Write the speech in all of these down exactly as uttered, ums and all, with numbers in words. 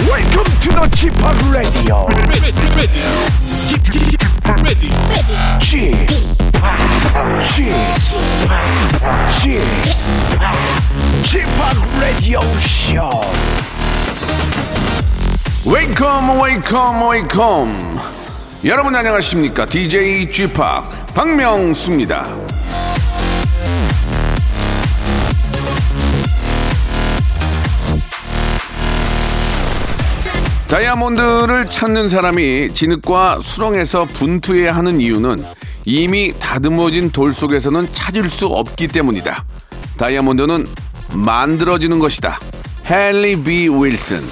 Welcome to the G Park Radio. G Park Radio. G Park. G Park. G Park. G Park Radio Show. Welcome, welcome, welcome. 여러분 안녕하십니까? 디제이 G Park 박명수입니다. 다이아몬드를 찾는 사람이 진흙과 수렁에서 분투해야 하는 이유는 이미 다듬어진 돌 속에서는 찾을 수 없기 때문이다. 다이아몬드는 만들어지는 것이다. 헨리 비 윌슨.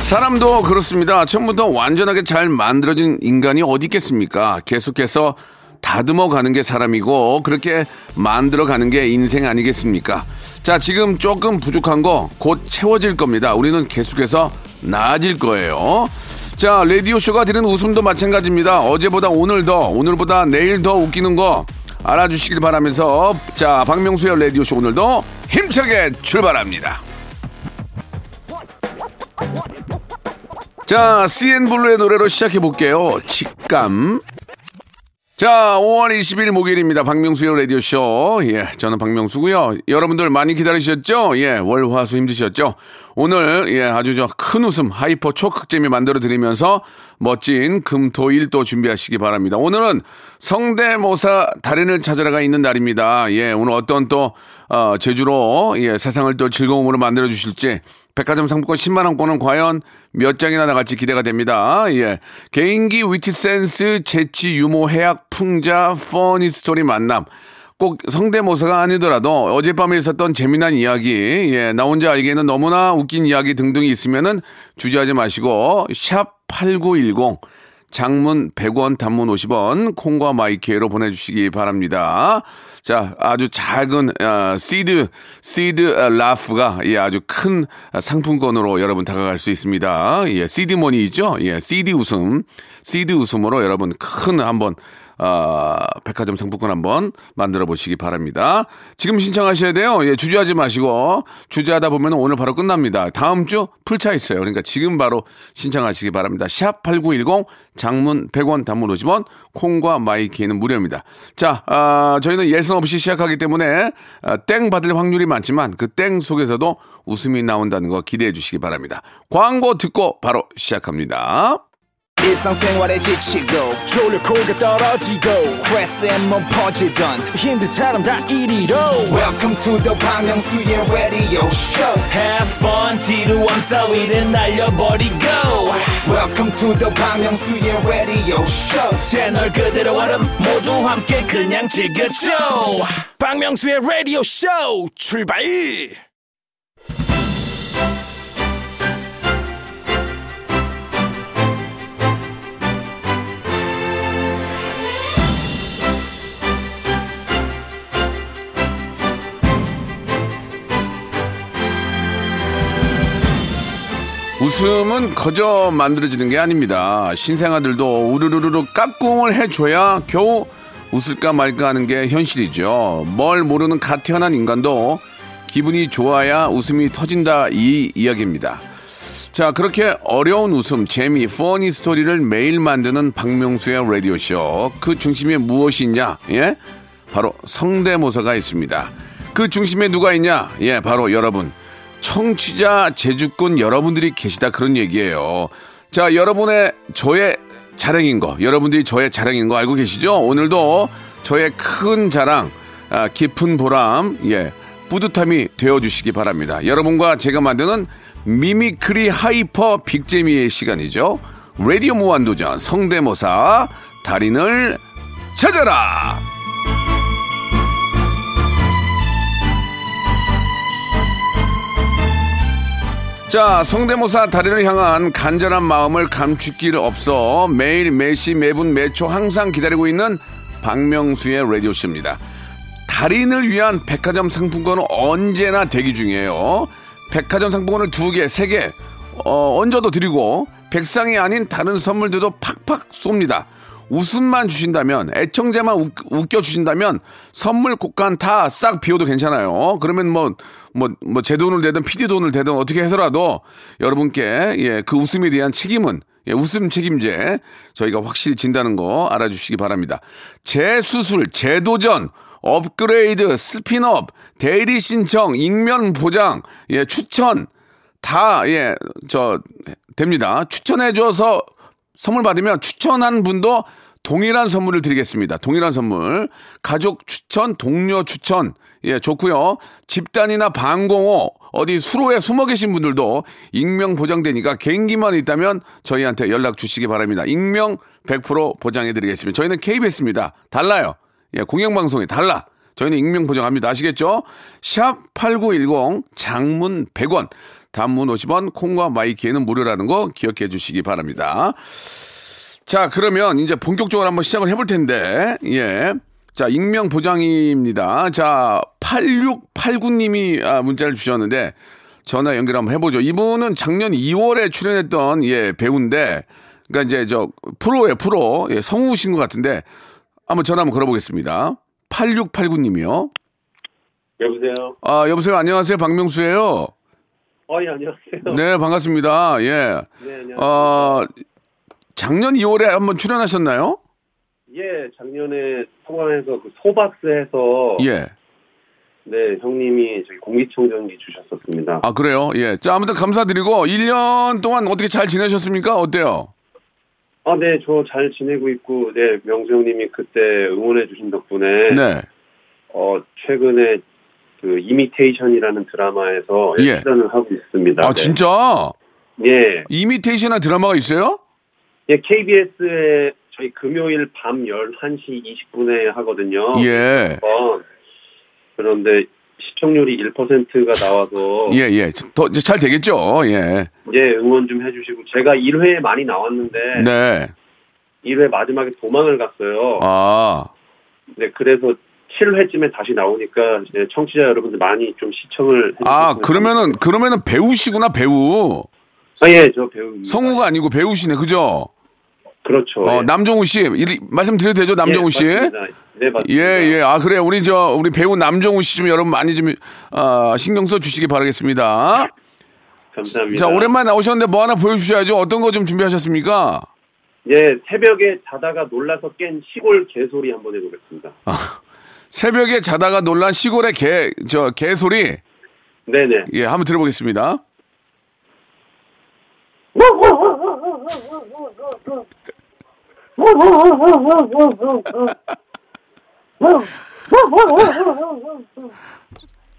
사람도 그렇습니다. 처음부터 완전하게 잘 만들어진 인간이 어디 있겠습니까? 계속해서 다듬어 가는 게 사람이고 그렇게 만들어 가는 게 인생 아니겠습니까? 자, 지금 조금 부족한 거 곧 채워질 겁니다. 우리는 계속해서 나아질 거예요. 자, 라디오쇼가 드리는 웃음도 마찬가지입니다. 어제보다 오늘 더, 오늘보다 내일 더 웃기는 거 알아주시길 바라면서 자, 박명수의 라디오쇼 오늘도 힘차게 출발합니다. 자, 씨엔블루의 노래로 시작해볼게요. 직감. 자, 오월 이십일 목요일입니다. 박명수의 라디오쇼. 예, 저는 박명수고요. 여러분들 많이 기다리셨죠? 예, 월화수 힘드셨죠? 오늘, 예, 아주 저 큰 웃음, 하이퍼 초극재미 만들어드리면서 멋진 금토일도 준비하시기 바랍니다. 오늘은 성대모사 달인을 찾아가 있는 날입니다. 예, 오늘 어떤 또, 어, 제주로, 예, 세상을 또 즐거움으로 만들어주실지. 백화점 상품권 십만 원권은 과연 몇 장이나 나갈지 기대가 됩니다. 예. 개인기, 위트센스, 재치, 유머, 해학, 풍자, 퍼니스토리 만남. 꼭 성대모사가 아니더라도 어젯밤에 있었던 재미난 이야기, 예, 나 혼자 알기에는 너무나 웃긴 이야기 등등이 있으면은 주저하지 마시고 샵 팔구일공 장문 백 원, 단문 오십 원, 콩과 마이키로 보내주시기 바랍니다. 자, 아주 작은 어, 시드, 시드 라프가 예, 아주 큰 상품권으로 여러분 다가갈 수 있습니다. 예, 시드머니 있죠? 예, 시드 웃음, 시드 웃음으로 여러분 큰 한번 어, 백화점 상품권 한번 만들어 보시기 바랍니다. 지금 신청하셔야 돼요. 예, 주저하지 마시고 주저하다 보면 오늘 바로 끝납니다. 다음 주 풀차 있어요. 그러니까 지금 바로 신청하시기 바랍니다. 샵 팔구일공 장문 백 원 단문 오십 원 콩과 마이키는 무료입니다. 자, 아, 저희는 예선 없이 시작하기 때문에 아, 땡 받을 확률이 많지만 그 땡 속에서도 웃음이 나온다는 거 기대해 주시기 바랍니다. 광고 듣고 바로 시작합니다. 일상생활에 지치고, 졸려 코가 떨어지고, 스트레스에 몸 퍼지던, 힘든 사람 다 이리로. Welcome to the 박명수의 radio show. Have fun, 지루함 따위를 날려버리고. Welcome to the 박명수의 radio show. 채널 그대로 얼음 모두 함께 그냥 즐겨줘. 박명수의 radio show, 출발! 웃음은 거저 만들어지는 게 아닙니다. 신생아들도 우르르르 깍꿍을 해줘야 겨우 웃을까 말까 하는 게 현실이죠. 뭘 모르는 갓 태어난 인간도 기분이 좋아야 웃음이 터진다 이 이야기입니다. 자, 그렇게 어려운 웃음, 재미, 퍼니 스토리를 매일 만드는 박명수의 라디오쇼. 그 중심에 무엇이 있냐? 예? 바로 성대모사가 있습니다. 그 중심에 누가 있냐? 예, 바로 여러분. 청취자 제주꾼 여러분들이 계시다 그런 얘기예요. 자, 여러분의 저의 자랑인 거, 여러분들이 저의 자랑인 거 알고 계시죠? 오늘도 저의 큰 자랑, 아, 깊은 보람, 예, 뿌듯함이 되어주시기 바랍니다. 여러분과 제가 만드는 미미크리 하이퍼 빅재미의 시간이죠. 라디오 무한도전 성대모사 달인을 찾아라. 자, 성대모사 달인을 향한 간절한 마음을 감추길 없어 매일 매시 매분 매초 항상 기다리고 있는 박명수의 라디오쇼입니다. 달인을 위한 백화점 상품권은 언제나 대기 중이에요. 백화점 상품권을 두 개, 세 개 어, 얹어도 드리고 백상이 아닌 다른 선물들도 팍팍 쏩니다. 웃음만 주신다면, 애청자만 웃, 웃겨주신다면, 선물 곡간 다 싹 비워도 괜찮아요. 어? 그러면 뭐, 뭐, 뭐, 제 돈을 대든, 피디 돈을 대든, 어떻게 해서라도 여러분께, 예, 그 웃음에 대한 책임은, 예, 웃음 책임제, 저희가 확실히 진다는 거 알아주시기 바랍니다. 재수술, 재도전, 업그레이드, 스핀업, 대리 신청, 익면 보장, 예, 추천, 다, 예, 저, 됩니다. 추천해줘서 선물 받으면 추천한 분도 동일한 선물을 드리겠습니다. 동일한 선물. 가족 추천, 동료 추천. 예, 좋고요. 집단이나 방공호, 어디 수로에 숨어 계신 분들도 익명 보장되니까 개인기만 있다면 저희한테 연락 주시기 바랍니다. 익명 백 퍼센트 보장해드리겠습니다. 저희는 케이비에스입니다. 달라요. 예, 공영방송이 달라. 저희는 익명 보장합니다. 아시겠죠? 샵 팔구일공, 장문 백 원. 단문 오십 원, 콩과 마이키에는 무료라는 거 기억해 주시기 바랍니다. 자, 그러면 이제 본격적으로 한번 시작을 해볼 텐데, 예. 자, 익명 보장입니다. 자, 팔육팔구 님이 아, 문자를 주셨는데, 전화 연결 한번 해보죠. 이분은 작년 이월에 출연했던, 예, 배우인데, 그러니까 이제 저, 프로예요, 프로. 예, 성우신 것 같은데, 한번 전화 한번 걸어보겠습니다. 팔육팔구 님이요. 여보세요? 아, 여보세요? 안녕하세요. 박명수예요. 어, 예, 안녕하세요. 네, 반갑습니다. 예. 네, 안녕하세요. 어, 작년 이월에 한번 출연하셨나요? 예, 작년에 통화해서 그 소박스에서 예. 네, 형님이 저기 공기청정기 주셨었습니다. 아, 그래요? 예. 자, 아무튼 감사드리고 일 년 동안 어떻게 잘 지내셨습니까? 어때요? 아, 네, 저 잘 지내고 있고, 네, 명수 형님이 그때 응원해 주신 덕분에 네. 어, 최근에 그 이미테이션이라는 드라마에서 예. 출연을 하고 있습니다. 아 네. 진짜? 예. 이미테이션이라는 드라마가 있어요? 예, 케이비에스에 저희 금요일 밤 열한 시 이십 분에 하거든요. 예. 어, 그런데 시청률이 일 퍼센트가 나와서 예예 예. 더 잘 되겠죠. 예. 예, 응원 좀 해주시고 제가 일 회에 많이 나왔는데 네. 일 회 마지막에 도망을 갔어요. 아. 네, 그래서 칠 회쯤에 다시 나오니까 청취자 여러분들 많이 좀 시청을 해주시면. 아, 그러면은 그러면은 배우시구나, 배우. 아, 예, 저 배우. 성우가 아니고 배우시네, 그죠? 그렇죠. 어, 예. 남정우 씨 이리, 말씀드려도 되죠, 남정우 예, 씨? 맞습니다. 네, 맞습니다. 예, 예. 아, 그래, 우리 저 우리 배우 남정우 씨 좀 여러분 많이 좀 아, 신경 써 주시기 바라겠습니다. 감사합니다. 자, 오랜만에 나오셨는데 뭐 하나 보여주셔야죠. 어떤 거 좀 준비하셨습니까? 예, 새벽에 자다가 놀라서 깬 시골 개소리 한번 해보겠습니다. 아. 새벽에 자다가 놀란 시골의 개, 저, 개 소리. 네네. 예, 한번 들어보겠습니다.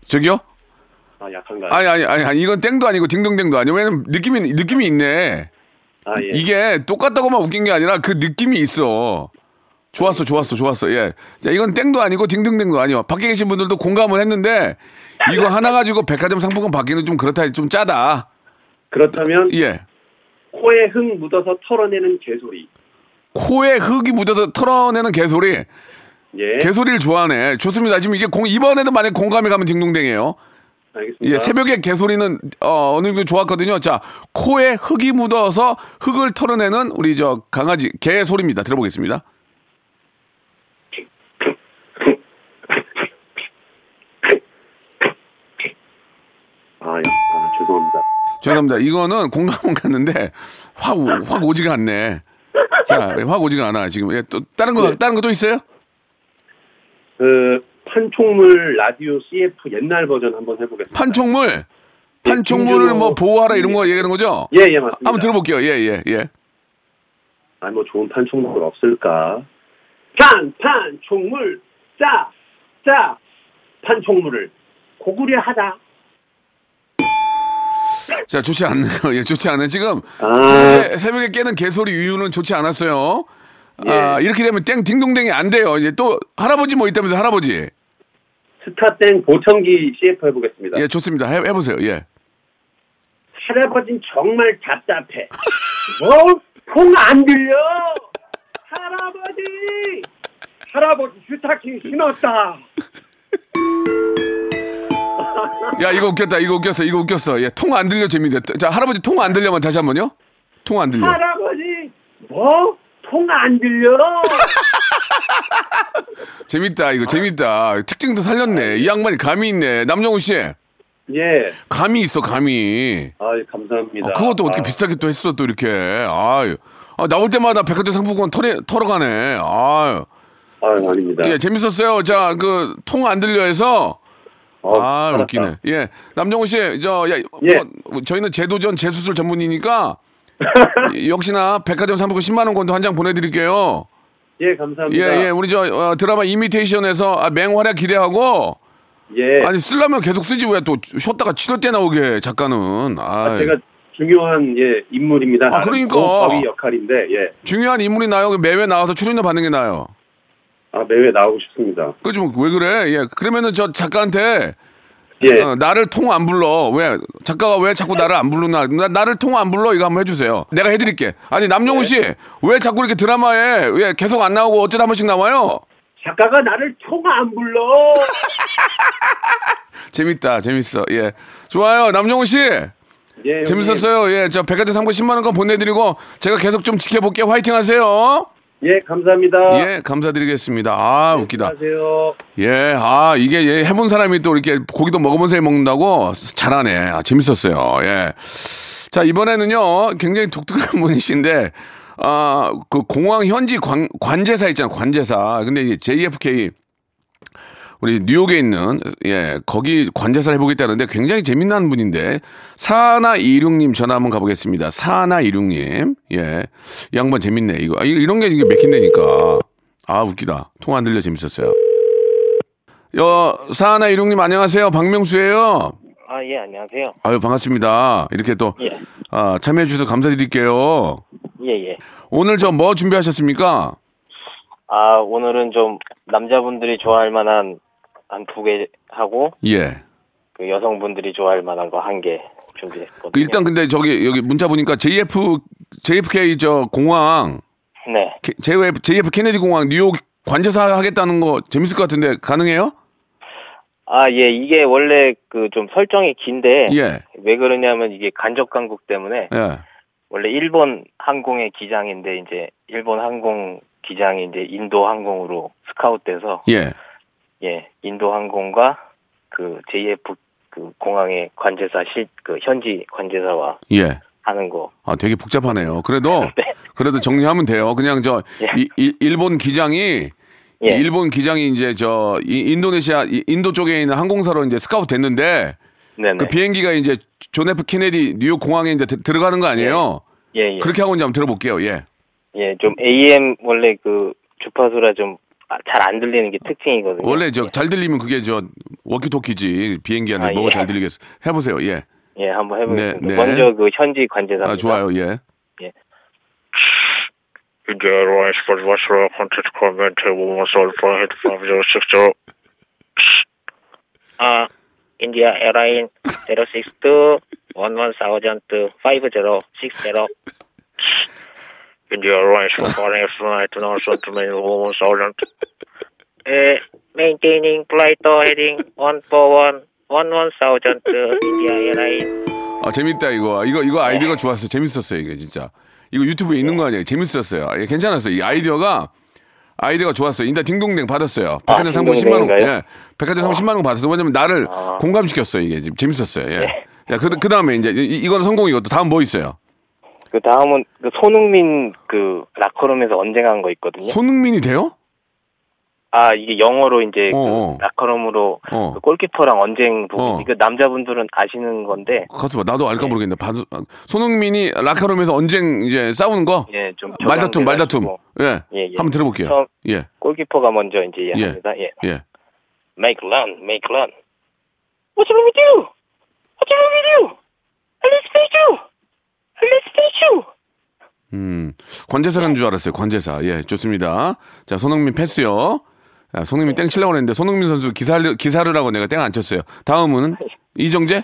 저기요? 아, 약한가요? 아니, 아니, 아니, 이건 땡도 아니고 딩동댕도 아니고, 왜냐면 느낌이, 느낌이 있네. 아, 예. 이게 똑같다고만 웃긴 게 아니라 그 느낌이 있어. 좋았어, 좋았어, 좋았어. 예. 자, 이건 땡도 아니고 딩딩댕도 아니요. 밖에 계신 분들도 공감을 했는데 이거 하나 가지고 백화점 상품권 받기는 좀 그렇다, 좀 짜다. 그렇다면 예. 코에 흙 묻어서 털어내는 개소리. 코에 흙이 묻어서 털어내는 개소리. 예. 개소리를 좋아하네. 좋습니다. 지금 이게 공 이번에도 만약 공감이 가면 딩동댕이에요. 알겠습니다. 예, 새벽에 개소리는 어, 어느 정도 좋았거든요. 자, 코에 흙이 묻어서 흙을 털어내는 우리 저 강아지 개 소리입니다. 들어보겠습니다. 아, 아, 죄송합니다. 죄송합니다. 이거는 공감은 갔는데 확 확 오지가 않네. 자, 확 오지가 않아 지금. 예, 또 다른 거 네. 다른 거 또 있어요? 그 판촉물 라디오 씨에프 옛날 버전 한번 해보겠습니다. 판촉물, 판촉물을 예, 뭐 보호하라 이런 거 얘기하는 거죠? 예, 예, 맞습니다. 한번 들어볼게요. 예, 예, 예. 아, 뭐 좋은 판촉물 없을까? 판 판촉물 짜 짜 판촉물을 고구려 하다. 자, 좋지 않네요. 예, 좋지 않아요. 지금 아~ 새벽에, 새벽에 깨는 개소리 유유는 좋지 않았어요. 예. 아, 이렇게 되면 땡 딩동댕이 안 돼요. 이제 또 할아버지 뭐 있다면서 할아버지. 스타 땡 보청기 씨에프 해보겠습니다. 예, 좋습니다. 해, 해보세요. 예. 할아버진 정말 답답해. 뭐 통 안 들려. 할아버지. 할아버지 슈타킹 신었다. 야, 이거 웃겼다. 이거 웃겼어. 이거 웃겼어. 예, 통 안 들려 재밌네. 자, 할아버지 통 안 들려면 다시 한번요. 통 안 들려. 할아버지 뭐? 통 콩가 안 들려. 재밌다, 이거 재밌다. 특징도 살렸네. 이 양반이 감이 있네. 남정우 씨. 예. 감이 있어, 감이. 아유, 감사합니다. 아, 그것도 어떻게 아. 비슷하게 또 했어, 또 이렇게. 아유. 아, 나올 때마다 백화점 상품권 털에, 털어가네. 아유. 아유, 아닙니다. 예, 재밌었어요. 자, 그, 통 안 들려 해서. 어, 아, 알았다. 웃기네. 예. 남정우 씨, 저, 야, 예. 뭐, 저희는 재도전, 재수술 전문이니까. 역시나 백화점 상품권 십만 원권도 한 장 보내드릴게요. 예, 감사합니다. 예, 예. 우리 저 어, 드라마 이미테이션에서 아, 맹활약 기대하고. 예. 아니 쓰려면 계속 쓰지 왜 또 쉬었다가 치료 때 나오게 작가는. 아, 제가 중요한 예 인물입니다. 아, 그러니까 바위 역할인데 예. 중요한 인물이 나요. 매회 나와서 출연료 받는 게 나요. 아, 매회 나오고 싶습니다. 그 좀 왜 그래? 예. 그러면은 저 작가한테 예. 어, 나를 통 안 불러. 왜 작가가 왜 자꾸 나를 안 부르나? 나, 나를 통 안 불러. 이거 한번 해주세요. 내가 해드릴게. 아니 남영우 예. 씨 왜 자꾸 이렇게 드라마에 왜 계속 안 나오고 어쩌다 한 번씩 나와요? 작가가 나를 통 안 불러. 재밌다, 재밌어. 예, 좋아요, 남정우 씨. 예, 재밌었어요. 형님. 예, 저 백화점 상품 십만 원권 보내드리고 제가 계속 좀 지켜볼게요. 화이팅하세요. 예, 감사합니다. 예, 감사드리겠습니다. 아, 네, 웃기다. 안녕하세요. 예, 아 이게 예, 해본 사람이 또 이렇게 고기도 먹어본 사람이 먹는다고 잘하네. 아, 재밌었어요. 예. 자, 이번에는요, 굉장히 독특한 분이신데. 아, 그 공항 현지 관, 관제사 있잖아요, 관제사. 근데 이제 제이에프케이 우리 뉴욕에 있는 예 거기 관제사를 해보겠다는데 굉장히 재미난 분인데 사나이육님 전화 한번 가보겠습니다. 사나이육님 예 이 양반 재밌네 이거. 아, 이런 게 이게 맥힌다니까. 아, 웃기다. 통화 안 들려. 재밌었어요. 여 사나이육님 안녕하세요. 박명수예요. 아, 예, 안녕하세요. 아유, 반갑습니다. 이렇게 또 예. 아, 참여해 주셔서 감사드릴게요. 예예. 예. 오늘 저 뭐 준비하셨습니까? 아, 오늘은 좀 남자분들이 좋아할 만한 한 두 개 하고 예. 그 여성분들이 좋아할 만한 거 한 개 준비했거든요. 그 일단 근데 저기 여기 문자 보니까 제이에프 제이에프케이 저 공항 네. 제이에프 제이에프 케네디 공항 뉴욕 관제사 하겠다는 거 재밌을 것 같은데 가능해요? 아, 예, 이게 원래 그 좀 설정이 긴데 예. 왜 그러냐면 이게 간접 강국 때문에 예. 원래 일본 항공의 기장인데 이제 일본 항공 기장이 이제 인도 항공으로 스카웃돼서 예. 예, 인도 항공과 그 제이에프 그 공항의 관제사 실 그 현지 관제사와 예. 하는 거. 아, 되게 복잡하네요. 그래도 네. 그래도 정리하면 돼요. 그냥 저 예. 이, 이, 일본 기장이 예. 일본 기장이 이제 저 이, 인도네시아 이, 인도 쪽에 있는 항공사로 이제 스카웃됐는데 네네. 그 비행기가 이제 존 에프 케네디 뉴욕 공항에 이제 드, 들어가는 거 아니에요? 예, 예. 그렇게 하고 이제 한번 들어볼게요. 예. 예, 좀 에이엠 원래 그 주파수라 좀 잘 안 들리는 게 특징이거든요. 원래 저 잘 예. 들리면 그게 저 워키토키지 비행기 안에 아, 뭐가 예. 잘 들리겠어. 해보세요. 예. 예, 한번 해보겠습니다. 네, 네. 먼저 그 현지 관제사. 아, 좋아요. 예. 예. 인디아 에어라인 스포츠와스로 컨택트 커멘트 일일팔 팔 공공육공. 아. 인디아 에어라인 공육이 일일 사공공이 오공육공. 인디아 에어라인 사공공이 이공공이 오공사공. 에 메인테이닝 플라이트 헤딩 일사일 일공공이. 인디아 에어라인. 아, 재밌다 이거. 이거 이거 아이디어가 네. 좋았어. 재밌었어요, 이게 진짜. 이거 유튜브에 있는 네. 거 아니에요? 재밌었어요. 예, 괜찮았어요. 이 아이디어가 아이디어가 좋았어요. 인다 딩동댕 받았어요. 백화점 아, 상품 십만 원. 예. 백화점 상품 십만 원 받았어요. 왜냐면 나를 아. 공감시켰어요. 이게 지금 재밌었어요. 예. 네. 야, 그, 그 다음에 이제 이, 이건 성공이고 또 다음 뭐 있어요? 그 다음은 그 손흥민 그 라커룸에서 언쟁 한 거 있거든요. 손흥민이 돼요? 아, 이게 영어로 이제 그 라커룸으로 그 골키퍼랑 언쟁 부분. 이거 남자분들은 아시는 건데. 가서 봐. 나도 알까 네. 모르겠네. 손흥민이 라커룸에서 언쟁 이제 싸우는 거? 예, 좀 말다툼, 말다툼. 예. 예, 예. 한번 들어볼게요. 예. 골키퍼가 먼저 이제 예. 합니다. 예. 예. Make run, make run. What's wrong with you? What's wrong with you? Let's beat you. Let's beat you. 음, 관제사라는 줄 알았어요. 관제사. 예, 좋습니다. 자, 손흥민 패스요. 야, 손흥민 네. 땡 치려고 했는데 손흥민 선수 기사를 기사르라고 내가 땡 안 쳤어요. 다음은 이정재?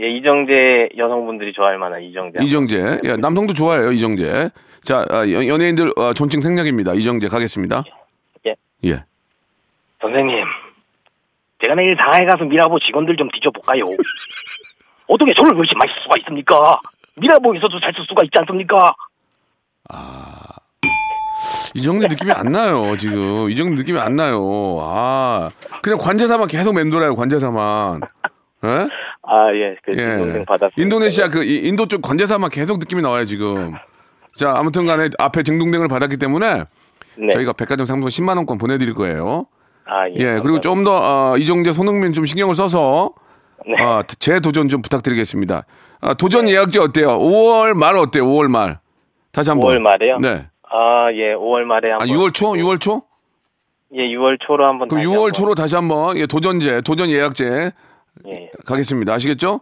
예, 이정재 여성분들이 좋아할 만한 이정재. 이정재. 예, 남성도 좋아해요, 이정재. 자, 아, 연예인들 아, 존칭 생략입니다. 이정재 가겠습니다. 예. 예. 선생님, 제가 내일 상하이 가서 미라보 직원들 좀 뒤져볼까요? 어떻게 저를 그렇게 많이 쓸 수가 있습니까? 미라보에서도 잘 쓸 수가 있지 않습니까? 아. 이 정도 느낌이 안 나요, 지금. 이 정도 느낌이 안 나요. 아, 그냥 관제사만 계속 맴돌아요, 관제사만. 예? 아, 예. 그 예. 인도네시아 그 인도 쪽 관제사만 계속 느낌이 나와요, 지금. 자, 아무튼 간에 앞에 딩동댕을 받았기 때문에 네. 저희가 백화점 상품 십만 원권 보내드릴 거예요. 아, 예. 예. 그리고 좀 더, 어, 이정재, 손흥민 좀 신경을 써서 네. 어, 제 도전 좀 부탁드리겠습니다. 아, 도전 예약제 어때요? 오월 말 어때요? 오월 말. 다시 한번. 오월 말에요? 네. 아, 예. 오월 말에 한번. 아, 유월 초? 유월 초? 예, 유월 초로 한번. 그럼 유월 초로 다시 한번 예, 도전제, 도전 예약제 예. 가겠습니다. 아시겠죠?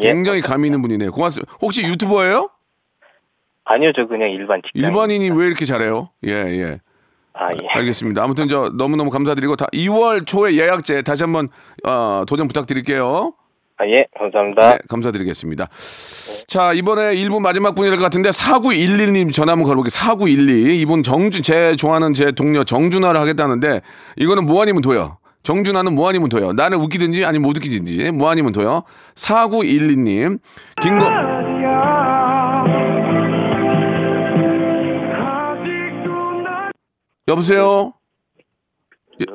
예. 굉장히 감이 있는 분이네요. 고맙습니다. 혹시 유튜버예요? 아니요, 저 그냥 일반 직장. 일반인이 왜 이렇게 잘해요? 예, 예. 아, 예. 알겠습니다. 아무튼 저 너무너무 감사드리고 다 이월 초에 예약제 다시 한번 어, 도전 부탁드릴게요. 아, 예, 감사합니다. 네, 감사드리겠습니다. 네. 자, 이번에 일 분 마지막 분일 것 같은데 사구일일 님 전화 한번 걸어볼게요. 사구일이 이분 정준 제 좋아하는 제 동료 정준하를 하겠다는데 이거는 뭐 아니면 둬요. 정준하는 뭐 아니면 둬요. 나는 웃기든지 아니면 못 웃기든지 뭐 아니면 둬요. 사구일이 님 긴거 여보세요?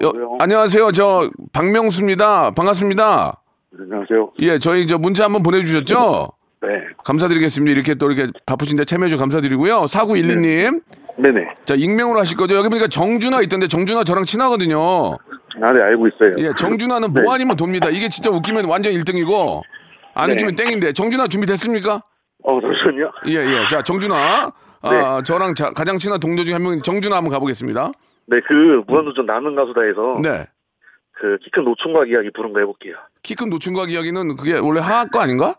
여, 안녕하세요. 저 박명수입니다. 반갑습니다. 안녕하세요. 예, 저희 저 문자 한번 보내주셨죠? 네. 감사드리겠습니다. 이렇게 또 이렇게 바쁘신데 참여해주셔서 감사드리고요. 사구일이 님. 네. 네네. 자, 익명으로 하실 거죠? 여기 보니까 정준하 있던데 정준하 저랑 친하거든요. 아, 네, 알고 있어요. 예, 정준하는 네. 뭐 아니면 돕니다. 이게 진짜 웃기면 완전 일 등이고 안 네. 웃기면 땡인데. 정준하 준비됐습니까? 어, 잠시만요. 예, 예. 자, 정준하. 네. 아, 저랑 자, 가장 친한 동료 중에 한 명인 정준하 한번 가보겠습니다. 네, 그 무한도전 남은 가수다에서 네. 그 키 큰 노총각 이야기 부른 거 해볼게요. 키 큰 노총각 이야기는 그게 원래 하하 거 아닌가?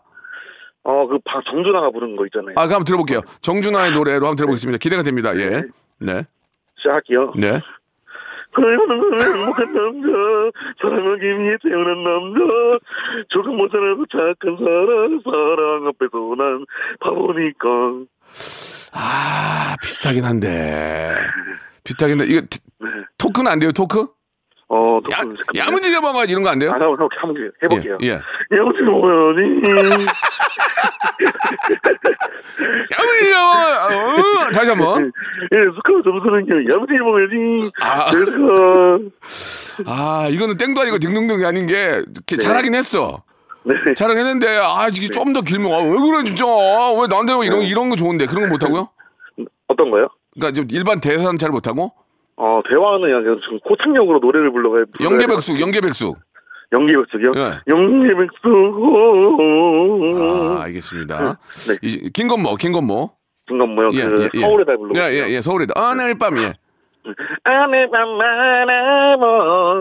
어, 그 정준하가 부른 거 있잖아요. 아, 그 한번 들어볼게요. 정준하의 노래로 한번 들어보겠습니다. 네. 기대가 됩니다. 예, 네. 시작할게요. 네. 그녀는 행복한 남자, 사랑을 힘이 태어난 남자, 조금 못살아도 착한 사람, 사랑 앞에서 난 바보니까. 아, 비슷하긴 한데. 비슷하긴 한데. 이거 네. 토크는 안 돼요, 토크? 어, 토크. 야, 야무지게 먹어야 이런 거 안 돼요? 아, 한번 해볼게요. 해볼게요. 예, 예. 야무지게 먹어야니. 야무지게 먹어야 어, 다시 한 번. 예, 숙하고 점수는 야무지게 먹어야지. 아. 아, 이거는 땡도 아니고 딩동댕이 아닌 게 네. 잘하긴 했어. 네. 잘하긴 했는데, 아, 이게 네. 좀 더 길면, 아, 왜 그래, 진짜. 아, 왜 나한테 이런, 네. 이런 거 좋은데, 그런 거 못하고요? 어떤 거요? 그니까 좀 일반 대사는 잘 못하고? 어, 대화는 그냥 고창력으로 노래를 불러가요. 연계백숙, 연계백숙. 연계백숙이요? 네. 연계백숙. 아, 알겠습니다. 네. 이, 긴 건 뭐, 긴 건 뭐? 긴 건 뭐요? 예, 그 예, 서울에다 불러요. 예, 예, 예, 서울에다. 오늘 밤, 예. 오늘 밤 만나보.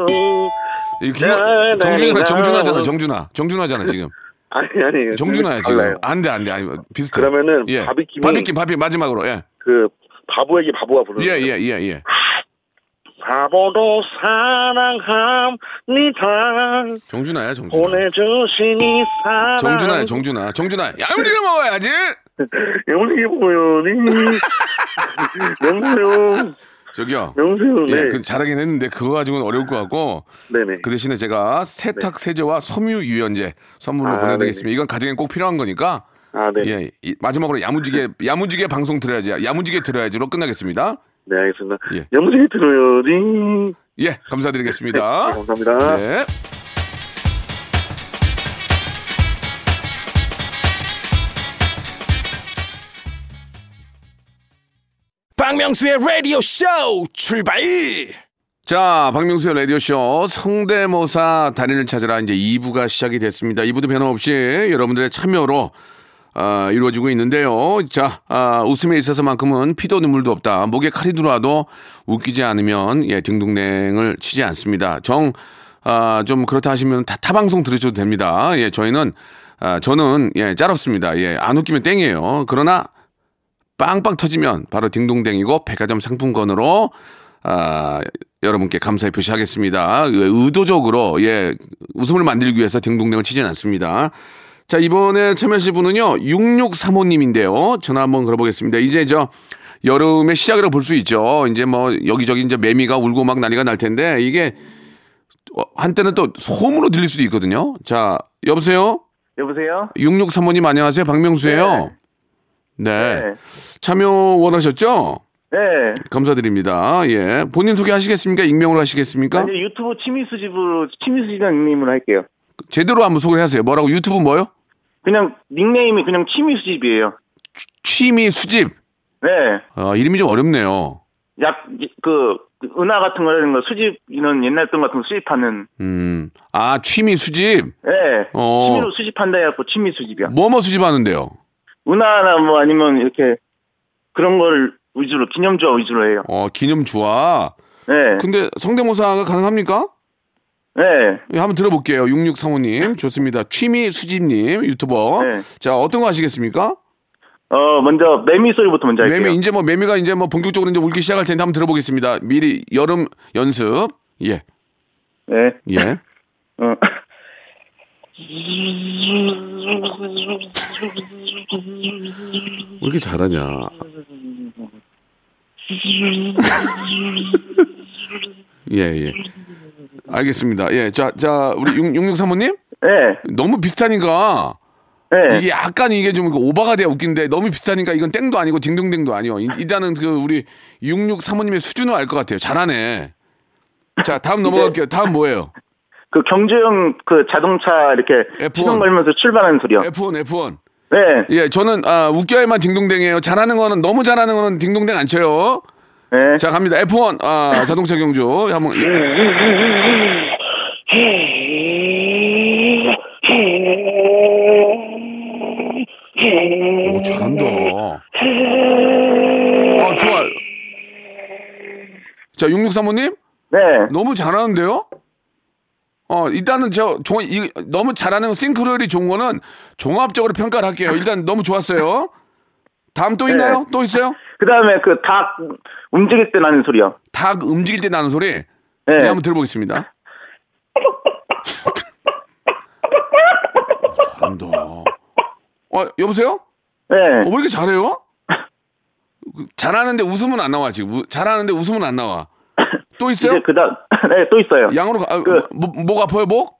정준하, 정준하잖아, 정준하. 정준하잖아, 지금. 아니, 아니. 정준하야, 지금. 달라요. 안 돼, 안 돼. 아니, 비슷해. 그러면은, 예. 바비킴. 바비킴, 바비, 마지막으로, 예. 그, 바보에게 바보가 부르는. 예, 예, 예, 예. 바보도 사랑합니다. 정준하야, 정준하. 보내주신 이 사랑. 정준하야, 정준하. 정준하. 야무지게 먹어야지! 야무지게 먹어야지. 명수요. 저기요. 명수요. 네. 예, 그 잘하긴 했는데 그거 가지고는 어려울 것 같고. 네네. 그 대신에 제가 세탁 세제와 섬유 유연제 선물로 아, 보내드리겠습니다. 네네. 이건 가정에 꼭 필요한 거니까. 아, 네. 예, 이, 마지막으로 야무지게 야무지게 방송 들어야지. 야무지게 들어야지로 끝나겠습니다. 네, 알겠습니다. 예. 야무지게 들어야지. 예, 감사드리겠습니다. 네, 감사합니다. 예. 박명수의 라디오 쇼 출발! 자, 박명수의 라디오 쇼 성대모사 달인을 찾아라 이제 이 부가 시작이 됐습니다. 이 부도 변함없이 여러분들의 참여로 어, 이루어지고 있는데요. 자, 어, 웃음에 있어서만큼은 피도 눈물도 없다. 목에 칼이 들어와도 웃기지 않으면 예, 딩동댕을 치지 않습니다. 정 어, 좀 그렇다 하시면 다 타방송 들으셔도 됩니다. 예, 저희는 어, 저는 예, 짜롭습니다. 예, 안 웃기면 땡이에요. 그러나 빵빵 터지면 바로 딩동댕이고 백화점 상품권으로 아, 여러분께 감사의 표시하겠습니다. 의도적으로 예, 웃음을 만들기 위해서 딩동댕을 치지는 않습니다. 자, 이번에 참여하실 분은요. 육육삼오 님인데요. 전화 한번 걸어보겠습니다. 이제 저 여름의 시작이라고 볼 수 있죠. 이제 뭐 여기저기 이제 매미가 울고 막 난리가 날 텐데 이게 한때는 또 소음으로 들릴 수도 있거든요. 자, 여보세요? 여보세요? 육육삼오 님 안녕하세요. 박명수예요. 네. 네. 참여 원하셨죠? 네. 감사드립니다. 예. 본인 소개하시겠습니까? 익명으로 하시겠습니까? 아니, 유튜브 취미 수집으로, 취미 수집이라는 닉네임으로 할게요. 제대로 한번 소개를 하세요. 뭐라고? 유튜브 뭐요? 그냥 닉네임이 그냥 취미 수집이에요. 취, 취미 수집? 네. 아, 이름이 좀 어렵네요. 약, 그, 은하 같은 거라는 거 수집, 이런 옛날 돈 같은 거 수집하는. 음. 아, 취미 수집? 네. 어. 취미로 수집한다 해갖고 취미 수집이야. 뭐뭐 수집하는데요? 은하나 뭐 아니면 이렇게 그런 거를 위주로, 기념주화 위주로 해요. 어, 기념주화? 네. 근데 성대모사가 가능합니까? 네. 한번 들어볼게요. 육육삼오님. 좋습니다. 취미 수집님, 유튜버. 네. 자, 어떤 거 하시겠습니까? 어, 먼저 매미 소리부터 먼저 할게요. 매미, 이제 뭐, 매미가 이제 뭐 본격적으로 이제 울기 시작할 텐데 한번 들어보겠습니다. 미리 여름 연습. 예. 네. 예. 어. 왜 이렇게 잘하냐? 예, 예. 알겠습니다. 예. 자, 자, 우리 육육삼오님? 네. 너무 비슷하니까. 네. 이게 약간 이게 좀 오바가 돼야 웃긴데 너무 비슷하니까 이건 땡도 아니고 딩동댕도 아니요. 일단은 그 우리 육육삼오님의 수준을 알 것 같아요. 잘하네. 자, 다음 넘어갈게요. 다음 뭐예요? 그 경주형 그 자동차 이렇게 시동 걸면서 출발하는 소리요. 에프원, 에프원. 네. 예, 저는, 아, 웃겨야만 딩동댕이에요. 잘하는 거는, 너무 잘하는 거는 딩동댕 안 쳐요. 네. 자, 갑니다. 에프원, 아, 네. 자동차 경주. 한번. 오, 잘한다. 아, 좋아. 자, 육육삼오님? 네. 너무 잘하는데요? 어, 일단은 저 종, 이, 너무 잘하는 싱크로율이 좋은 거는 종합적으로 평가를 할게요. 일단 너무 좋았어요. 다음 또 있나요? 네. 또 있어요? 그다음에 그 닭 움직일 때 나는 소리요. 닭 움직일 때 나는 소리? 네. 네, 한번 들어보겠습니다. 잘한다. 어, 여보세요? 네. 어, 왜 이렇게 잘해요? 잘하는데 웃음은 안 나와 지금. 우, 잘하는데 웃음은 안 나와. 또 있어요? 그다음 네, 또 있어요. 양으로 아, 그, 뭐, 목 아파요, 목?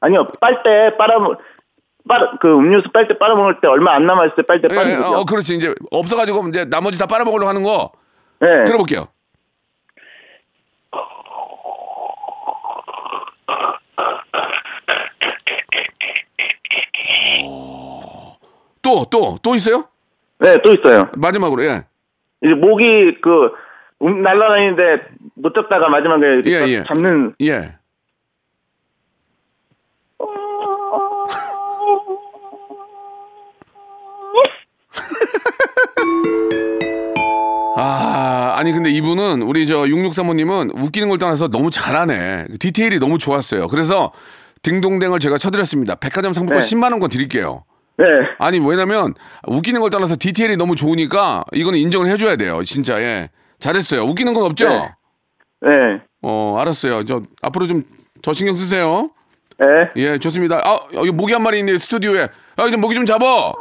아니요. 빨대 빨아 빨 그 음료수 빨대 빨아 먹을 때 얼마 안 남았을 때 빨대 빨아 먹어요. 어, 그렇지. 이제 없어 가지고 이제 나머지 다 빨아 먹으려고 하는 거. 네. 들어볼게요. 또, 또, 또 있어요? 네, 또 있어요. 마지막으로. 예. 이제 목이 그 날라다니는데 못 잡다가 마지막에 예, 예. 잡는. 예. 아, 아니 근데 이분은 우리 저 육육삼오님은 웃기는 걸 떠나서 너무 잘하네. 디테일이 너무 좋았어요. 그래서 딩동댕을 제가 쳐드렸습니다. 백화점 상품권 네. 십만 원권 드릴게요. 네. 아니 왜냐면 웃기는 걸 떠나서 디테일이 너무 좋으니까 이거는 인정을 해줘야 돼요. 진짜. 예. 잘했어요. 웃기는 건 없죠? 네. 네. 어, 알았어요. 저, 앞으로 좀, 저 신경 쓰세요. 네. 예, 좋습니다. 아, 여기 모기 한 마리 있네, 스튜디오에. 아, 이제 모기 좀 잡아!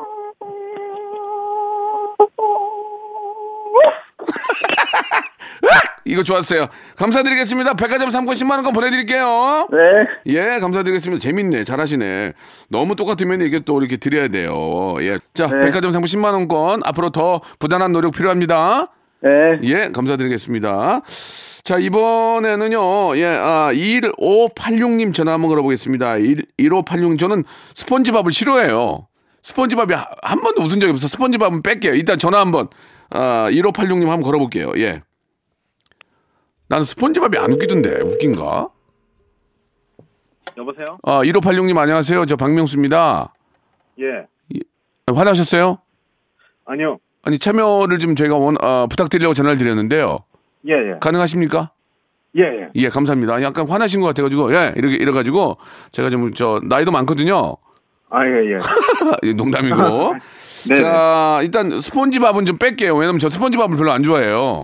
이거 좋았어요. 감사드리겠습니다. 백화점 상품권 십만 원권 보내드릴게요. 네. 예, 감사드리겠습니다. 재밌네. 잘하시네. 너무 똑같으면 이게 또 이렇게 드려야 돼요. 예. 자, 네. 백화점 상품권 십만 원권. 앞으로 더 부단한 노력 필요합니다. 네. 예, 감사드리겠습니다. 자, 이번에는요, 예, 아, 일오팔육님 전화 한번 걸어보겠습니다. 일오팔육 저는 스펀지밥을 싫어해요. 스펀지밥이 한 번도 웃은 적이 없어. 스펀지밥은 뺄게요. 일단 전화 한 번, 아, 일오팔육님 한번 걸어볼게요. 예. 난 스펀지밥이 안 웃기던데, 웃긴가? 여보세요? 아, 일오팔육님 안녕하세요. 저 박명수입니다. 예. 예. 화나셨어요? 아니요. 아니 참여를 좀 저희가 원, 어, 부탁드리려고 전화를 드렸는데요. 예예. 예. 가능하십니까? 예예. 예. 예, 감사합니다. 약간 화나신 것 같아가지고 예 이렇게 이래가지고 제가 좀 저 나이도 많거든요. 아 예예. 예. 농담이고. 네. 자 일단 스폰지밥은 좀 뺄게요. 왜냐면 저 스폰지밥을 별로 안 좋아해요.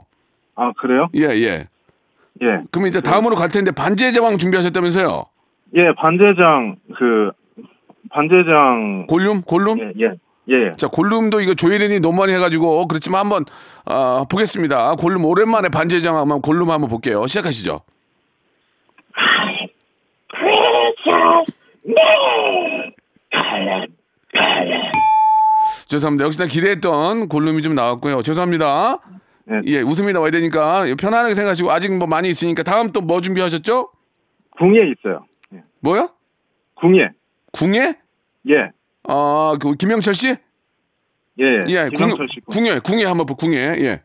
아 그래요? 예예. 예. 예. 그럼 이제 다음으로 갈 텐데 반지의 제왕 준비하셨다면서요? 예 반지의 제왕 그 반지의 제왕. 골룸 골룸? 예 예. 예. 자 골룸도 이거 조혜린이 너무 많이 해가지고 그렇지만 한번 어, 보겠습니다. 골룸 오랜만에 반지의 제왕 한번 골룸 한번 볼게요. 시작하시죠. 죄송합니다. 역시나 기대했던 골룸이 좀 나왔고요. 죄송합니다. 네. 예, 웃음이 나와야 되니까 편안하게 생각하시고 아직 뭐 많이 있으니까 다음 또 뭐 준비하셨죠? 궁예 있어요. 예. 뭐요? 궁예. 궁예? 예. 아, 그 김영철 씨? 예. 예. 예 김영철 씨. 궁예, 궁예 한번 보, 궁예. 예.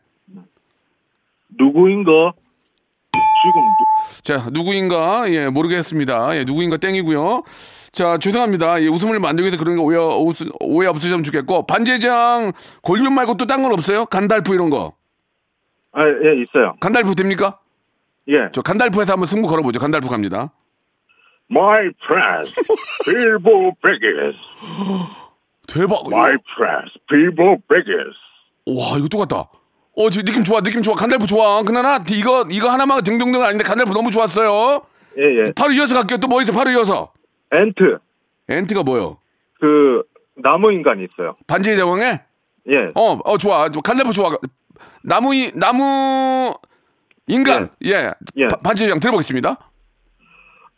누구인가? 지금 자, 누구인가? 예, 모르겠습니다. 예, 누구인가 땡이고요. 자, 죄송합니다. 예, 웃음을 만들기 위해서 그런 거 오해, 오해 없으셨으면 좋겠고. 반제장 골룸 말고 또 딴 건 없어요? 간달프 이런 거. 아, 예, 있어요. 간달프 됩니까? 예. 저 간달프에서 한번 승부 걸어보죠. 간달프 갑니다. My press, Billboard biggest. 대박. My press, Billboard biggest. 와, 이거 똑같다. 어, 지금 느낌 좋아, 느낌 좋아. 간달프 좋아. 그나나, 이거, 이거 하나만 딩동댕 아닌데 간달프 너무 좋았어요. 예, 예. 바로 이어서 갈게요. 또 뭐 있어? 바로 이어서. 엔트. 엔트가 뭐요? 그, 나무인간이 있어요. 반지의 제왕에? 예. 어, 어, 좋아. 간달프 좋아. 나무, 이, 나무, 인간. 예. 예. 예. 바, 반지의 제왕 들어보겠습니다.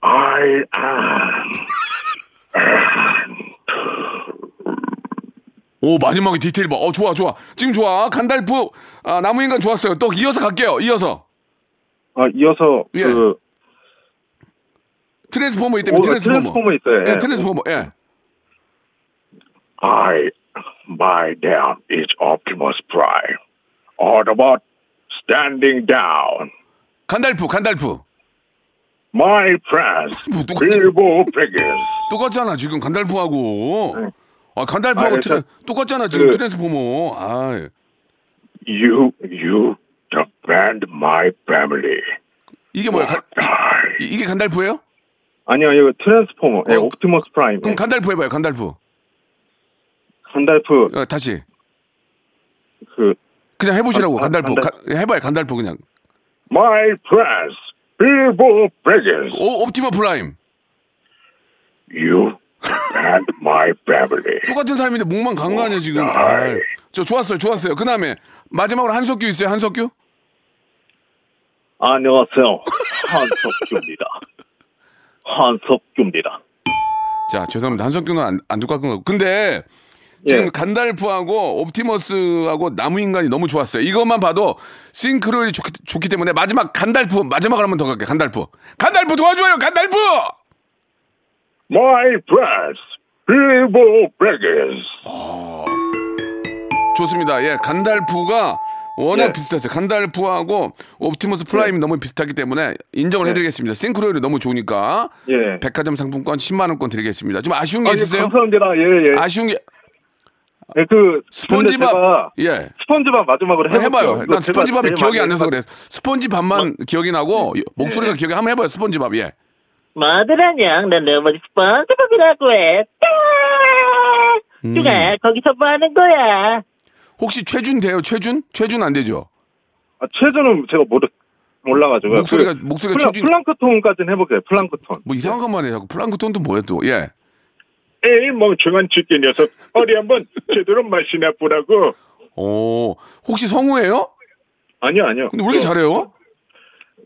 I am. 오, 마지막에 디테일 봐. 어, 좋아, 좋아. 지금 좋아. 간달프, 아, 나무인간 좋았어요. 또 이어서 갈게요. 이어서. 아, 이어서. 예. 그... 트랜스포머 있다면 트랜스포머. 트랜스포머 있어요. 예, 예. 트랜스포머. 예. I, my name is Optimus Prime. Autobot standing down. 간달프, 간달프. My friends. 뭐, Bilbo Baggins. 똑같잖아 지금 간달프하고. 네. 아 간달프하고 아, 트레... 똑같잖아 지금 그... 트랜스포머. 아. You, you defend my family. 이게 뭐야? 간... 이, 이게 간달프예요? 아니요, 이거 트랜스포머. 어, 예, 옵티머스 프라임. 그럼 예. 간달프 해봐요, 간달프. 간달프. 어, 다시. 그 그냥 해보시라고. 간, 간달프. 간달프. 가, 해봐요, 간달프 그냥. My friends, Bilbo Baggins. 오, 옵티머 프라임. You and my family. 똑같은 사람인데 목만 간 거 아니야 지금? 아이, 저 좋았어요, 좋았어요. 그다음에 마지막으로 한석규 있어요, 한석규? 안녕하세요. 한석규입니다. 한석규입니다. 자, 죄송합니다. 한석규는 안, 안 똑같은 거고. 근데 지금 예. 간달프하고 옵티머스하고 나무인간이 너무 좋았어요. 이것만 봐도 싱크로율이 좋기, 좋기 때문에 마지막 간달프, 마지막으로 한 번 더 갈게요. 간달프. 간달프 도와줘요, 간달프! My friends, Bilbo Baggins. 아, 좋습니다. 예, 간달프가 워낙 예. 비슷했어요. 간달프하고 옵티머스 프라임이 예. 너무 비슷하기 때문에 인정을 예. 해드리겠습니다. 싱크로율이 너무 좋으니까 예. 백화점 상품권 십만 원권 드리겠습니다. 좀 아쉬운 게 아, 있으세요? 감사합니다. 예, 예. 아쉬운 게 예, 그 스폰지밥 예 스폰지밥 마지막으로 해볼게요. 해봐요. 난 스폰지밥이 기억이 안 나서 그래. 스폰지밥만 뭐, 기억이 나고 예. 목소리가 예. 기억이 한번 해봐요. 스폰지밥 예. 마드라냥 난 내 머리 스폰지밥이라고 해. 누가 거기서 뭐 하는 거야? 혹시 최준 돼요? 최준? 최준 안 되죠? 아, 최준은 제가 모르, 몰라가지고요. 목소리가, 그, 목소리가 플라, 최준. 플랑크톤까지는 해볼게요, 플랑크톤. 뭐 이상한 것만 해, 자꾸. 플랑크톤도 뭐야, 또, 예. 에이, 멍청한 쥐끼 녀석. 어리 한번 제대로 맛이나 보라고. 오, 혹시 성우예요? 아니요, 아니요. 근데 왜 이렇게 그, 잘해요?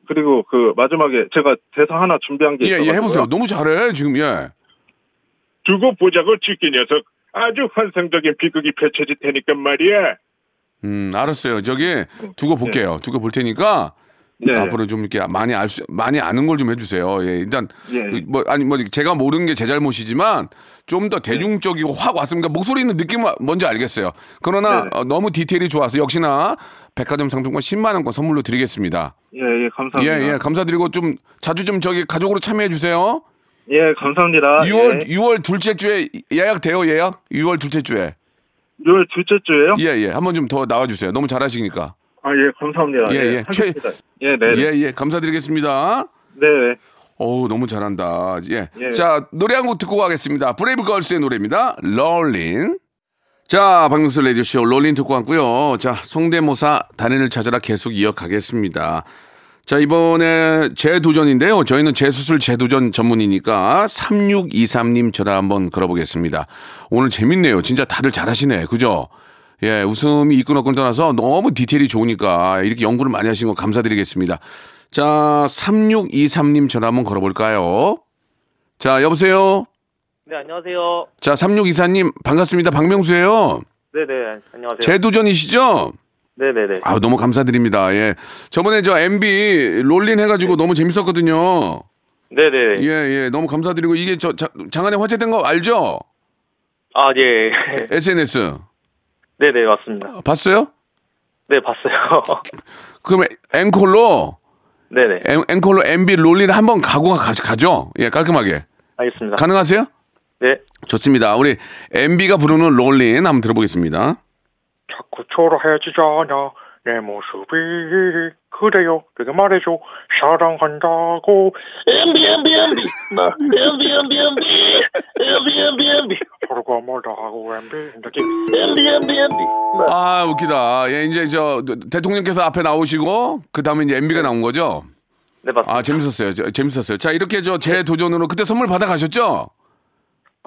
그리고 그 마지막에 제가 대사 하나 준비한 게 있어요. 예, 예, 해보세요. 너무 잘해, 지금, 예. 두고 보자고, 쥐끼 녀석. 아주 환상적인 비극이 펼쳐질 테니까 말이야. 음, 알았어요. 저기 두고 볼게요. 네. 두고 볼 테니까 네. 앞으로 좀 이렇게 많이 알 수, 많이 아는 걸 좀 해주세요. 예, 일단 네. 뭐 아니 뭐 제가 모르는 게 제 잘못이지만 좀 더 대중적이고 네. 확 왔습니다. 목소리 있는 느낌 뭔지 알겠어요. 그러나 네. 어, 너무 디테일이 좋아서 역시나 백화점 상품권 십만 원권 선물로 드리겠습니다. 예, 예, 감사합니다. 예, 예, 감사드리고 좀 자주 좀 저기 가족으로 참여해 주세요. 예, 감사합니다. 유월 예. 유월 둘째 주에 예약돼요, 예약? 유월 둘째 주에. 유월 둘째 주에요? 예, 예. 한 번 좀 더 나와 주세요. 너무 잘하시니까. 아, 예, 감사합니다. 예, 예. 최... 예, 네. 예, 예. 감사드리겠습니다. 네. 어우, 너무 잘한다. 예. 예. 자, 노래 한 곡 듣고 가겠습니다. 브레이브 걸스의 노래입니다. 롤린. 자, 박명수 라디오 쇼 롤린 듣고 왔고요. 자, 성대모사 단연을 찾아라 계속 이어가겠습니다. 자, 이번에 재도전인데요. 저희는 재수술 재도전 전문이니까 삼육이삼 님 전화 한번 걸어보겠습니다. 오늘 재밌네요. 진짜 다들 잘하시네. 그죠? 예, 웃음이 있건 없건 떠나서 너무 디테일이 좋으니까 이렇게 연구를 많이 하신 거 감사드리겠습니다. 자, 삼육이삼 님 전화 한번 걸어볼까요? 자, 여보세요? 네, 안녕하세요. 자, 삼육이사 님 반갑습니다. 박명수예요. 네네, 안녕하세요. 재도전이시죠? 네네네. 아, 너무 감사드립니다. 예. 저번에 저 엠비 롤린 해가지고 네. 너무 재밌었거든요. 네네. 예, 예. 너무 감사드리고, 이게 저 자, 장안에 화제된 거 알죠? 아, 예. 에스엔에스. 네네, 맞습니다. 봤어요? 네, 봤어요. 그럼 앵콜로? 네네. 앵, 앵콜로 엠비 롤린 한번 가고 가, 가죠? 예, 깔끔하게. 알겠습니다. 가능하세요? 네. 좋습니다. 우리 엠비가 부르는 롤린 한번 들어보겠습니다. 자꾸 초라해지잖아 내 모습이 그래요 그게 말해줘 사랑한다고 엠비 엠비 엠비 나 엠비 엠비 엠비 엠비 엠비 엠비 서로가 멀다하고 엠비 엠비 엠비 엠비 아 웃기다. 예, 이제 저 대통령께서 앞에 나오시고 그 다음에 이제 엠비가 나온 거죠. 네 맞습니다. 아 재밌었어요. 저, 재밌었어요. 자 이렇게 저 제 도전으로 그때 선물 받아 가셨죠?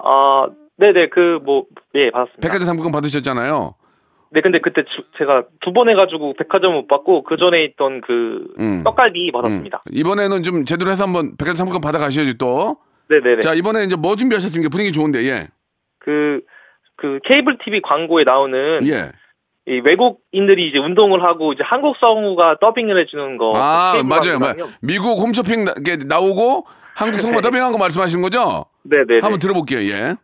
아 네네 그 뭐 예 받았습니다. 백화점 상품권 받으셨잖아요. 네, 근데 그때 주, 제가 두 번 해가지고 백화점 못 받고 그 전에 있던 그 음. 떡갈비 받았습니다. 음. 이번에는 좀 제대로 해서 한번 백화점 상품권 받아 가셔야지 또. 네네네. 자 이번에 이제 뭐 준비하셨습니까? 분위기 좋은데 예. 그 그 케이블 티비 광고에 나오는 예. 이 외국인들이 이제 운동을 하고 이제 한국 성우가 더빙을 해주는 거. 아 그 맞아요, 맞아요. 미국 홈쇼핑 나, 나오고 한국 성우가 더빙한 거 말씀하시는 거죠? 네네. 한번 들어볼게요. 예.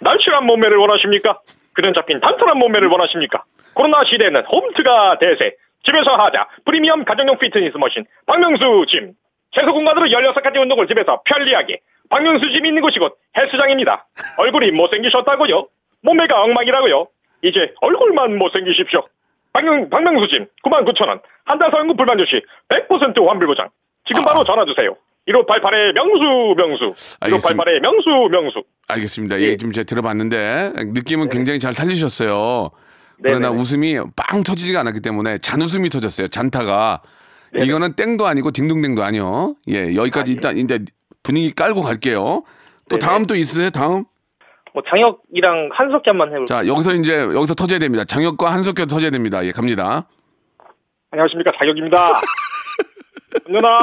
날씬한 몸매를 원하십니까? 그냥 잡힌 탄탄한 몸매를 원하십니까? 코로나 시대에는 홈트가 대세. 집에서 하자. 프리미엄 가정용 피트니스 머신. 박명수 짐. 최소 공간으로 열여섯 가지 운동을 집에서 편리하게. 박명수 짐이 있는 곳이 곧 헬스장입니다. 얼굴이 못생기셨다고요? 몸매가 엉망이라고요? 이제 얼굴만 못생기십시오. 박명, 박명수 짐 구만 구천 원. 한 달 사용금 불만 조시 백 퍼센트 환불 보장. 지금 바로 전화주세요. 일오팔팔의 명수 명수 일오팔팔의 명수 명수 알겠습니다. 예, 지금 제가 들어봤는데 느낌은 네. 굉장히 잘 살리셨어요. 네네. 그러나 웃음이 빵 터지지가 않았기 때문에 잔웃음이 터졌어요. 잔타가 네네. 이거는 땡도 아니고 딩동댕도 아니요. 예 여기까지 아, 일단 예. 이제 분위기 깔고 갈게요. 또 네네. 다음 또 있으세요? 다음 뭐 장혁이랑 한석규만 해볼게요. 자 여기서 이제 여기서 터져야 됩니다. 장혁과 한석규 터져야 됩니다. 예 갑니다. 안녕하십니까 장혁입니다. 언누나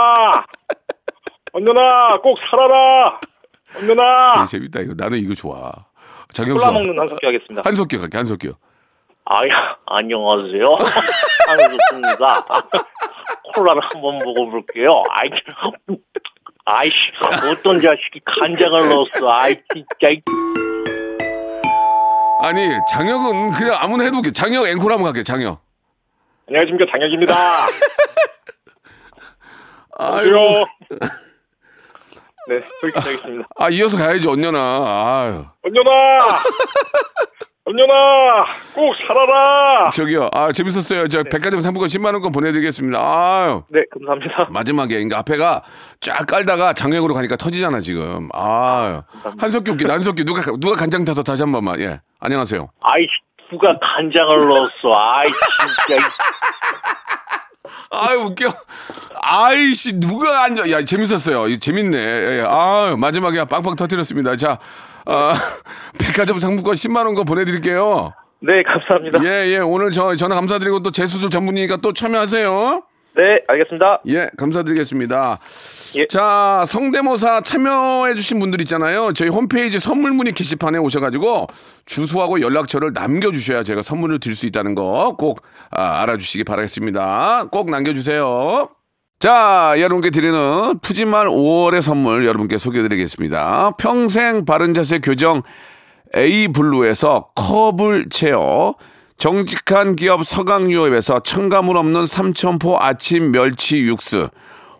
언누나 꼭 살아라. 언누나. 재밌다 이거. 나는 이거 좋아. 장혁수. 콜라 먹는 한석규 하겠습니다. 한석규 갈게. 한석규. 아야 안녕하세요. 한석규입니다. 콜라를 한번 먹어볼게요. 아이, 아이씨 어떤 자식이 간장을 넣었어. 아이 진짜. 아니 장혁은 그냥 아무나 해도 게 장혁 앵콜 한번 갈게. 장혁. 안녕하십니까 장혁입니다. 아유. 네, 그렇게 시작했습니다. 아, 이어서 가야지, 언녀나. 아유. 언녀나! 언녀나! 꼭 살아라! 저기요, 아, 재밌었어요. 저 네. 백화점 상품권 십만 원권 보내드리겠습니다. 아유. 네, 감사합니다. 마지막에, 그러니까 앞에가 쫙 깔다가 장혁으로 가니까 터지잖아, 지금. 아유. 감사합니다. 한석규 웃기다, 한석규. 누가, 누가 간장 타서 다시 한 번만. 예. 안녕하세요. 아이, 누가 간장을 넣었어. 아이, 진짜. 아유 웃겨. 아이씨 누가 앉아. 야 재밌었어요. 재밌네. 예, 아유 마지막에 빵빵 터뜨렸습니다. 자 어, 백화점 상품권 십만 원권 보내드릴게요. 네 감사합니다. 예예 예, 오늘 저 전화 감사드리고 또 재수술 전문이니까 또 참여하세요. 네 알겠습니다. 예 감사드리겠습니다. 예. 자 성대모사 참여해주신 분들 있잖아요. 저희 홈페이지 선물 문의 게시판에 오셔가지고 주소하고 연락처를 남겨주셔야 제가 선물을 드릴 수 있다는 거 꼭 아, 알아주시기 바라겠습니다. 꼭 남겨주세요. 자 여러분께 드리는 푸짐한 오월의 선물 여러분께 소개해드리겠습니다. 평생 바른 자세 교정 에이블루에서 커블 체어, 정직한 기업 서강유업에서 첨가물 없는 삼천포 아침 멸치 육수,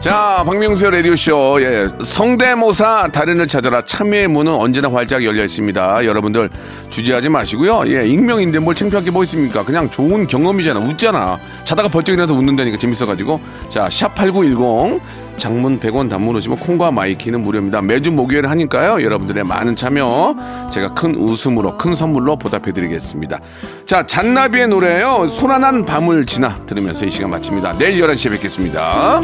자, 박명수의 라디오쇼, 예, 성대모사 달인을 찾아라. 참여의 문은 언제나 활짝 열려 있습니다. 여러분들 주저하지 마시고요. 예, 익명인데 뭘 창피할 게 뭐 있습니까? 그냥 좋은 경험이잖아. 웃잖아. 자다가 벌쩍 일어나서 웃는다니까 재밌어가지고. 자, 샵팔구일공, 장문 백 원, 단문 오시면 콩과 마이키는 무료입니다. 매주 목요일 하니까요. 여러분들의 많은 참여 제가 큰 웃음으로, 큰 선물로 보답해드리겠습니다. 자, 잔나비의 노래예요. 소란한 밤을 지나 들으면서 이 시간 마칩니다. 내일 열한 시에 뵙겠습니다.